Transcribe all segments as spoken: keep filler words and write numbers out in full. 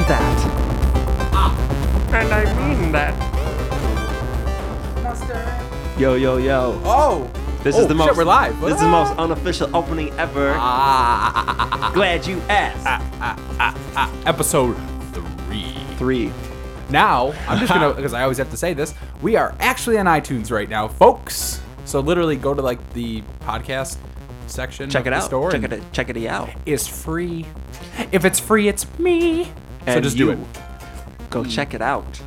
mean that. Ah. And I mean that. Master. Yo, yo, yo. Oh. This oh, is the most. Shit, we're live. This ah. is the most unofficial opening ever. Ah, ah, ah, ah, ah. Glad you asked. Ah, ah, ah, ah. Episode three. Three. Now, I'm just gonna, because I always have to say this, we are actually on iTunes right now, folks. So literally go to like the podcast section. Check it out. Store check it. Check it out. It's free. If it's free, it's me. And so just do it. Go check it out.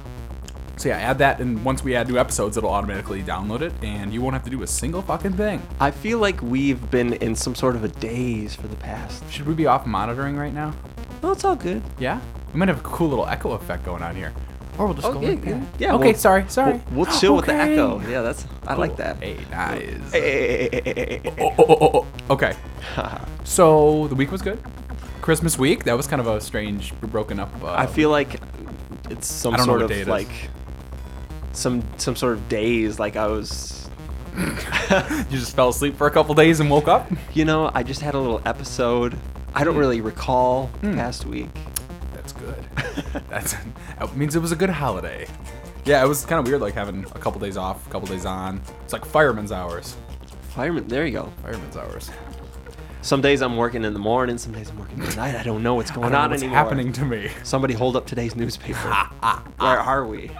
So yeah, add that, and once we add new episodes, it'll automatically download it, and you won't have to do a single fucking thing. I feel like we've been in some sort of a daze for the past. Should we be off monitoring right now? No, it's all good. Yeah? We might have a cool little echo effect going on here. Or we'll just oh, go yeah, like yeah. yeah. Okay, we'll, sorry, sorry. We'll, we'll chill okay. with the echo. Yeah, that's. I like that. Hey, nice. Hey, hey, hey, hey, hey. Oh, oh, oh, oh, oh. Okay. So the week was good. Christmas week. That was kind of a strange, broken up. Uh, I feel like it's some sort of like some some sort of days. Like I was. You just fell asleep for a couple days and woke up. You know, I just had a little episode. I don't mm. really recall mm. past week. That's good. That's, that means it was a good holiday. Yeah, it was kind of weird, like having a couple days off, a couple days on. It's like fireman's hours. Fireman, there you go. Fireman's hours. Some days I'm working in the morning. Some days I'm working at night. I don't know what's going I don't on know what's anymore. Happening to me? Somebody hold up today's newspaper. Where are we?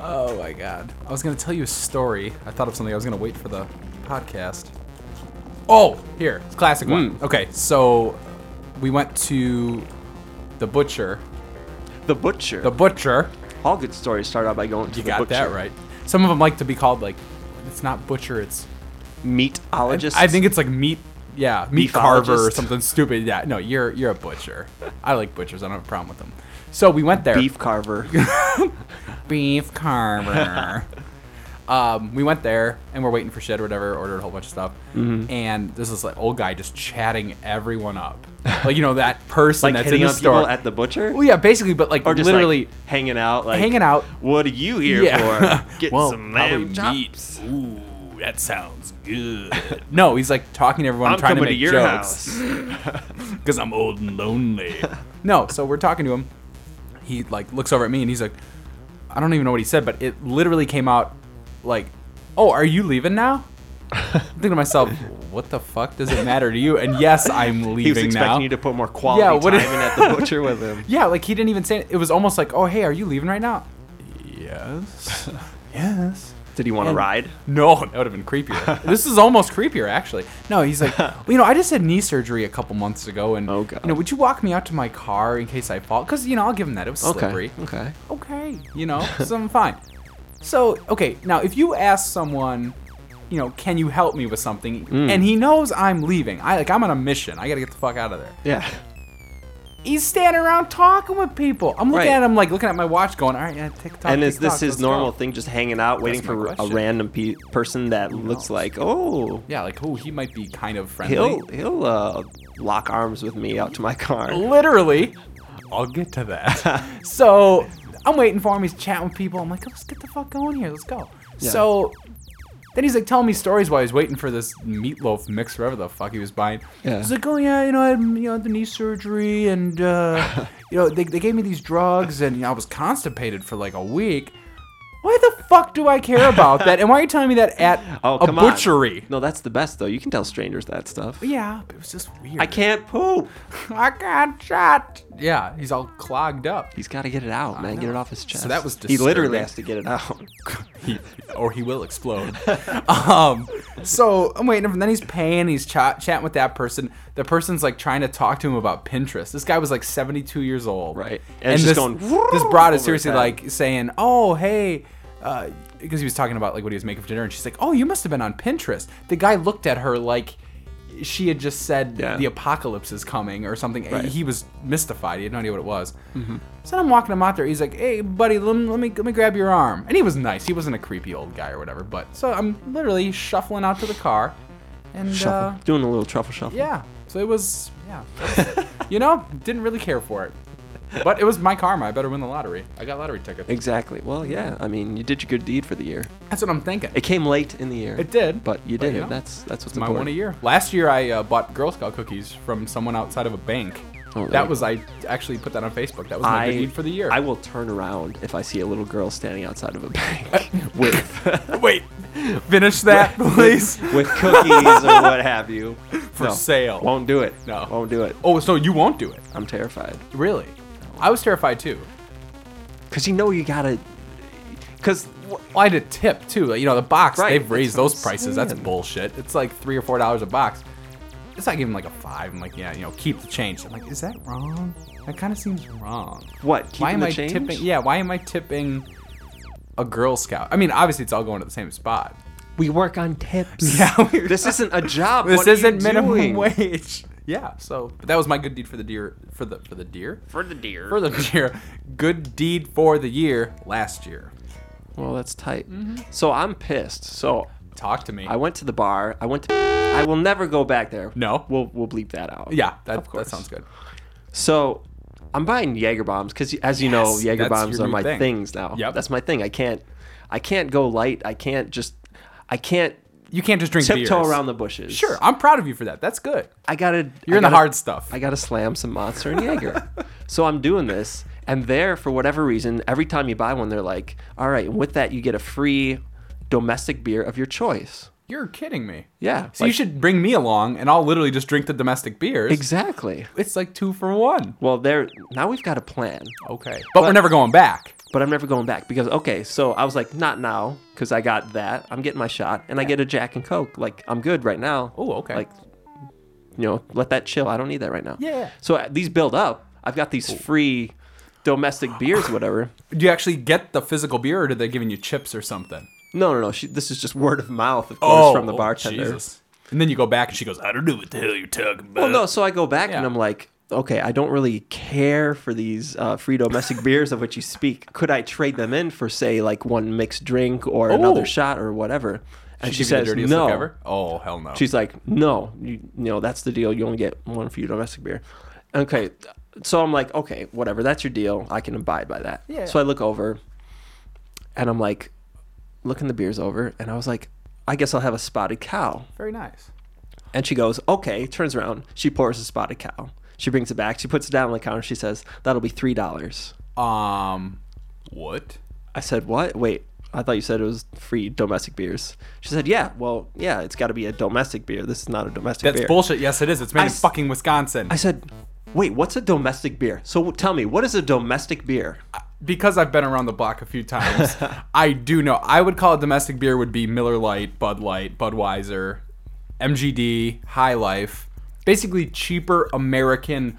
Oh my God! I was gonna tell you a story. I thought of something. I was gonna wait for the podcast. Oh, here, it's a classic mm. one. Okay, so we went to the butcher. The butcher. The butcher. All good stories start out by going to you the butcher. You got that right. Some of them like to be called like, it's not butcher, it's meatologist. I, I think it's like meat, yeah, meat carver or something stupid. Yeah, no, you're you're a butcher. I like butchers. I don't have a problem with them. So we went there. Beef carver. Beef carver. um, we went there and we're waiting for shit or whatever. Ordered a whole bunch of stuff, mm-hmm. and this is like old guy just chatting everyone up. Like, you know, that person like that's in the store at the butcher. Well, yeah, basically, but like or just literally like hanging out, like hanging out. What are you here yeah. for? Get well, some lamb chops. Ooh, that sounds good. No, he's like talking to everyone, I'm trying to make to your jokes. Because I'm old and lonely. No, so we're talking to him. He like looks over at me and he's like, I don't even know what he said, but it literally came out like, "Oh, are you leaving now?" I'm thinking to myself, what the fuck does it matter to you? And yes, I'm leaving now. He was expecting now. you to put more quality yeah, what time in at the butcher with him. Yeah, like he didn't even say it. It was almost like, oh, hey, are you leaving right now? Yes. Yes. Did he want to ride? No, that would have been creepier. This is almost creepier, actually. No, he's like, well, you know, I just had knee surgery a couple months ago. And, oh, God. You know, would you walk me out to my car in case I fall? Because, you know, I'll give him that. It was slippery. Okay. Okay. Okay. You know, so I'm fine. So, okay, now if you ask someone, you know, can you help me with something? Mm. And he knows I'm leaving. I like I'm on a mission. I gotta get the fuck out of there. Yeah. He's standing around talking with people. I'm looking right. at him like looking at my watch, going, all right, yeah, TikTok. And is this his normal go. thing, just hanging out, waiting for question. a random pe- person that looks like, oh, yeah, like oh, he might be kind of friendly. He'll he'll uh, lock arms with me out to my car. Literally. I'll get to that. So I'm waiting for him. He's chatting with people. I'm like, let's get the fuck going here. Let's go. Yeah. So. Then he's like telling me stories while he's waiting for this meatloaf mix, whatever the fuck he was buying. Yeah. He's like, oh yeah, you know, I had, you know, the knee surgery, and uh, you know, they they gave me these drugs, and you know, I was constipated for like a week. Why the fuck do I care about that? And why are you telling me that at oh, a butchery? On. No, that's the best though. You can tell strangers that stuff. But yeah, but it was just weird. I can't poop. I can't shit. Yeah, he's all clogged up. He's got to get it out, I man. Know. Get it off his chest. So that was disturbing. He literally has to get it out, he, or he will explode. um, so I'm waiting, and then he's paying. He's chat, chatting with that person. The person's like trying to talk to him about Pinterest. This guy was like seventy-two years old, right? And, and it's this, just going this broad is seriously like saying, "Oh, hey." Uh, because he was talking about like what he was making for dinner, and she's like, "Oh, you must have been on Pinterest." The guy looked at her like she had just said yeah. the apocalypse is coming or something. Right. He was mystified; he had no idea what it was. Mm-hmm. So I'm walking him out there. He's like, "Hey, buddy, let me, let me let me grab your arm." And he was nice; he wasn't a creepy old guy or whatever. But so I'm literally shuffling out to the car, and uh, doing a little truffle shuffle. Yeah. So it was, yeah, it. You know, didn't really care for it. But it was my karma. I better win the lottery. I got lottery tickets. Exactly. Well, yeah. I mean, you did your good deed for the year. That's what I'm thinking. It came late in the year. It did. But you but did. You know, that's that's what's my important. My one a year. Last year, I uh, bought Girl Scout cookies from someone outside of a bank. Oh, really? That was, I actually put that on Facebook. That was my I, good deed for the year. I will turn around if I see a little girl standing outside of a bank with... Wait. Finish that, with, please. With cookies or what have you. For no, sale. Won't do it. No. Won't do it. Oh, so you won't do it. I'm terrified. Really? No. I was terrified, too. Because you know you got to... Because... Well, I had a tip, too. You know, the box, right. They've raised those prices. That's bullshit. It's like three dollars or four dollars a box. It's not giving like a five. I'm like, yeah, you know, keep the change. I'm like, is that wrong? That kind of seems wrong. What? Keeping why am the I change? Tipping? Yeah, why am I tipping a Girl Scout? I mean, obviously, it's all going to the same spot. We work on tips. Yeah. This isn't a job. This what isn't minimum doing? Wage. Yeah. So, but that was my good deed for the deer. For the for the deer. For the deer. For the deer. Good deed for the year last year. Well, that's tight. Mm-hmm. So I'm pissed. So. Talk to me. I went to the bar. I went to... I will never go back there. No? We'll we'll bleep that out. Yeah, that, that sounds good. So, I'm buying Jaeger bombs because, as you yes, know, Jaeger bombs are my thing. things now. Yep. That's my thing. I can't I can't go light. I can't just... I can't... You can't just drink beers. Tiptoe around the bushes. Sure. I'm proud of you for that. That's good. I gotta... You're I in gotta, the hard stuff. I gotta slam some Monster and Jaeger. So, I'm doing this. And there, for whatever reason, every time you buy one, they're like, all right, with that, you get a free... domestic beer of your choice. You're kidding me. Yeah. So like, you should bring me along, and I'll literally just drink the domestic beers. Exactly. It's like two for one. Well, there now we've got a plan. Okay. But, but we're never going back. But I'm never going back because, okay, so I was like, not now, because I got that. I'm getting my shot, and yeah. I get a Jack and Coke. Like, I'm good right now. Oh, okay. Like, you know, let that chill. I don't need that right now. Yeah. So these build up. I've got these Ooh. free domestic beers, whatever. Do you actually get the physical beer, or are they giving you chips or something? No, no, no. She, this is just word of mouth, of course, oh, from the bartender. Jesus. And then you go back and she goes, I don't know what the hell you're talking about. Well, no, so I go back yeah. and I'm like, okay, I don't really care for these uh, free domestic beers of which you speak. Could I trade them in for, say, like one mixed drink or oh. another shot or whatever? And she, she says, no. Ever? Oh, hell no. She's like, no, you, you know, that's the deal. You only get one free domestic beer. Okay. So I'm like, okay, whatever. That's your deal. I can abide by that. Yeah. So I look over and I'm like, looking the beers over, and I was like, I guess I'll have a spotted cow. Very nice. And she goes, okay, turns around. She pours a spotted cow. She brings it back. She puts it down on the counter. She says, that'll be three dollars. Um, what? I said, what? Wait, I thought you said it was free domestic beers. She said, yeah, well, yeah, it's got to be a domestic beer. This is not a domestic That's beer. That's bullshit. Yes, it is. It's made I in s- fucking Wisconsin. I said, wait, what's a domestic beer? So tell me, what is a domestic beer? I- Because I've been around the block a few times, I do know. I would call a domestic beer would be Miller Lite, Bud Light, Budweiser, M G D, High Life. Basically cheaper American.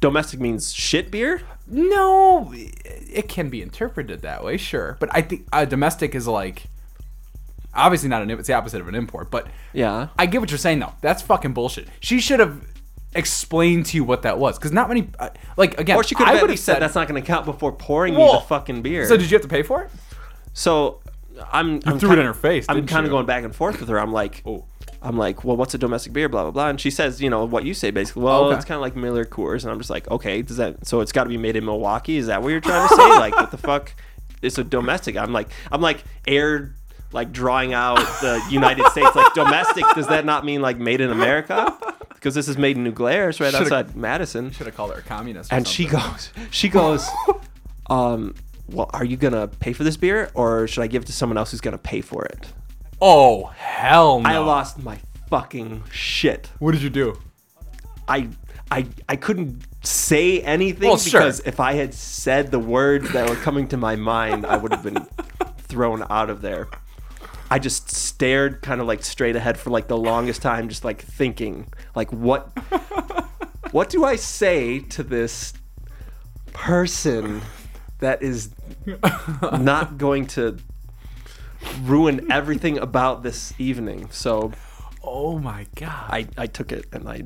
Domestic means shit beer? No, it can be interpreted that way, sure. But I think a domestic is like, obviously not an, it's the opposite of an import. But yeah, I get what you're saying though. That's fucking bullshit. She should have... explain to you what that was, because not many uh, like again or she could have I at least said, said that's not going to count before pouring well, me the fucking beer. So did you have to pay for it? So I'm you I'm threw kinda, it in her face. I'm kind of going back and forth with her. I'm like, oh, I'm like, well, what's a domestic beer? Blah blah blah. And she says, you know what you say basically. Well, okay. It's kind of like Miller Coors, and I'm just like, okay, does that so it's got to be made in Milwaukee? Is that what you're trying to say? Like what the fuck? It's a domestic. I'm like, I'm like aired. Like drawing out the United States, like domestic, does that not mean like made in America? Because this is made in New Glarus, right should've, outside Madison. Should have called her a communist. Or and something. she goes, she goes, um, well, are you gonna pay for this beer, or should I give it to someone else who's gonna pay for it? Oh hell no! I lost my fucking shit. What did you do? I I I couldn't say anything well, because sure. if I had said the words that were coming to my mind, I would have been thrown out of there. I just stared kind of like straight ahead for like the longest time, just like thinking, like what, what do I say to this person that is not going to ruin everything about this evening? So, oh my God, I, I took it and I,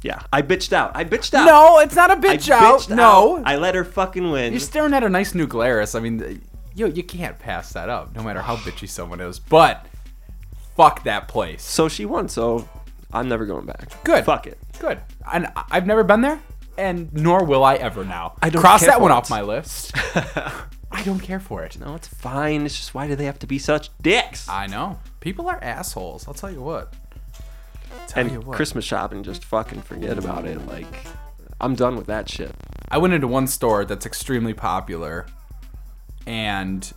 yeah, I bitched out. I bitched out. No, it's not a bitch I out. No, out. I let her fucking win. You're staring at a nice New Glarus. I mean. Yo, you can't pass that up, no matter how bitchy someone is. But fuck that place. So she won, so I'm never going back. Good. Fuck it. Good. And I've never been there, and nor will I ever now. I don't Cross care that one it. off my list. I don't care for it. No, it's fine. It's just, why do they have to be such dicks? I know. People are assholes. I'll tell you what. I'll tell and you what. Christmas shopping, just fucking forget about it. Like... I'm done with that shit. I went into one store that's extremely popular, and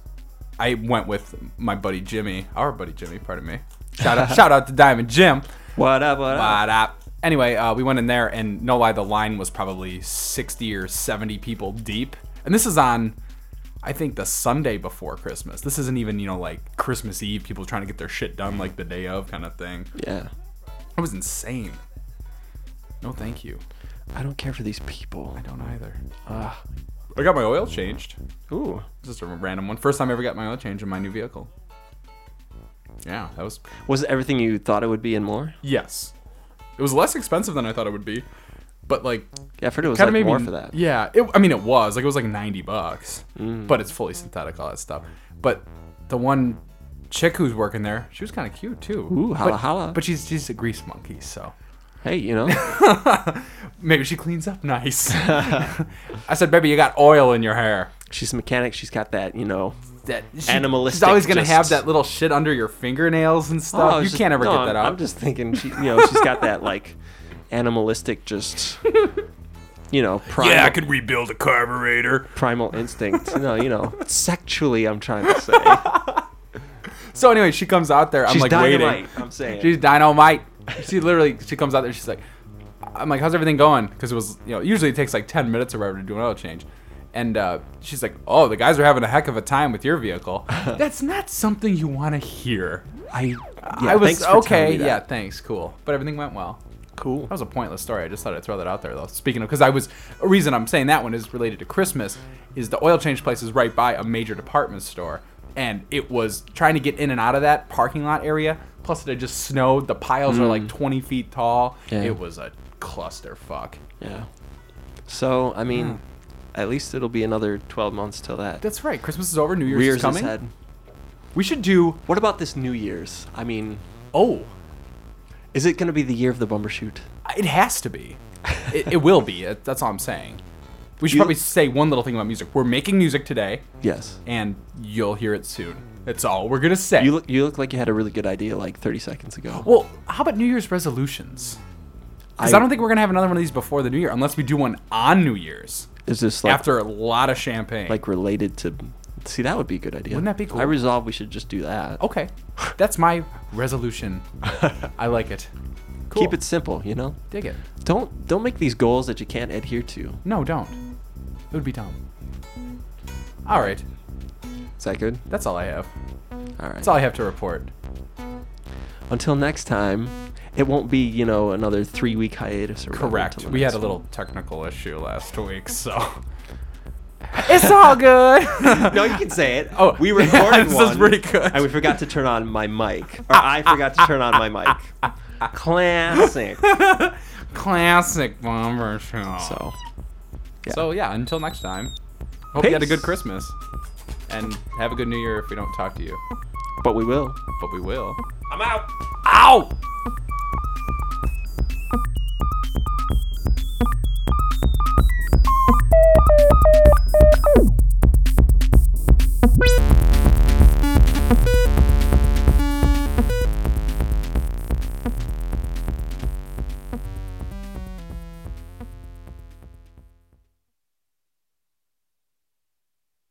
I went with my buddy Jimmy, our buddy Jimmy, pardon me. Shout out, shout out to Diamond Jim. What up, what up? What up? Anyway, uh, we went in there, and no lie, the line was probably sixty or seventy people deep. And this is on, I think, the Sunday before Christmas. This isn't even, you know, like Christmas Eve, people trying to get their shit done like the day of kind of thing. Yeah. It was insane. No, thank you. I don't care for these people. I don't either. Ugh. I got my oil changed. Ooh. Just a random one. First time I ever got my oil changed in my new vehicle. Yeah, that was... Was it everything you thought it would be and more? Yes. It was less expensive than I thought it would be, but like... Yeah, I heard it was like maybe, more for that. Yeah. It, I mean, it was. Like, it was like ninety bucks, mm. but it's fully synthetic, all that stuff. But the one chick who's working there, she was kind of cute, too. Ooh, holla, but, holla. But she's, she's a grease monkey, so... Hey, you know. Maybe she cleans up nice. I said, baby, you got oil in your hair. She's a mechanic. She's got that, you know, that she, animalistic. She's always going to just... have that little shit under your fingernails and stuff. Oh, you just, can't ever no, get that out. I'm just thinking, she, you know, she's got that, like, animalistic just, you know, primal. Yeah, I could rebuild a carburetor. Primal instinct. No, you know, sexually, I'm trying to say. So, anyway, she comes out there. I'm, she's like, dynamite, waiting. I'm saying. She's dynamite. She literally, she comes out there, she's like, I'm like, how's everything going? Because it was, you know, usually it takes like ten minutes or whatever to do an oil change. And uh, she's like, oh, the guys are having a heck of a time with your vehicle. That's not something you want to hear. I, yeah, I was, okay, yeah, thanks, cool. But everything went well. Cool. That was a pointless story. I just thought I'd throw that out there, though. Speaking of, because I was, a reason I'm saying that one is related to Christmas, is the oil change place is right by a major department store. And it was trying to get in and out of that parking lot area. Plus, it had just snowed. The piles mm. are like twenty feet tall. Yeah. It was a clusterfuck. Yeah. So, I mean, mm. at least it'll be another twelve months till that. That's right. Christmas is over. New Year's, New Year's is coming. Is head. We should do... What about this New Year's? I mean... Oh. Is it going to be the year of the bumper shoot? It has to be. it, it will be. That's all I'm saying. We should you... probably say one little thing about music. We're making music today. Yes. And you'll hear it soon. That's all we're going to say. You look, you look like you had a really good idea like thirty seconds ago. Well, how about New Year's resolutions? Because I, I don't think we're going to have another one of these before the New Year, unless we do one on New Year's. Is this like... After a lot of champagne. Like related to... See, that would be a good idea. Wouldn't that be cool? I resolve we should just do that. Okay. That's my resolution. I like it. Cool. Keep it simple, you know? Dig it. Don't, don't make these goals that you can't adhere to. No, don't. It would be dumb. All right. Is that good? That's all I have. All right. That's all I have to report. Until next time, it won't be, you know, another three-week hiatus or whatever. Correct. We had a little technical issue last week, so... It's all good. No, you can say it. Oh, we recorded yeah, this one. This is pretty good. And we forgot to turn on my mic. Or I forgot to turn on my mic. Classic. Classic Bomber Show. So, yeah. So, yeah, until next time. Hope Peace. You had a good Christmas. And have a good New Year if we don't talk to you. But we will. But we will. I'm out. Ow!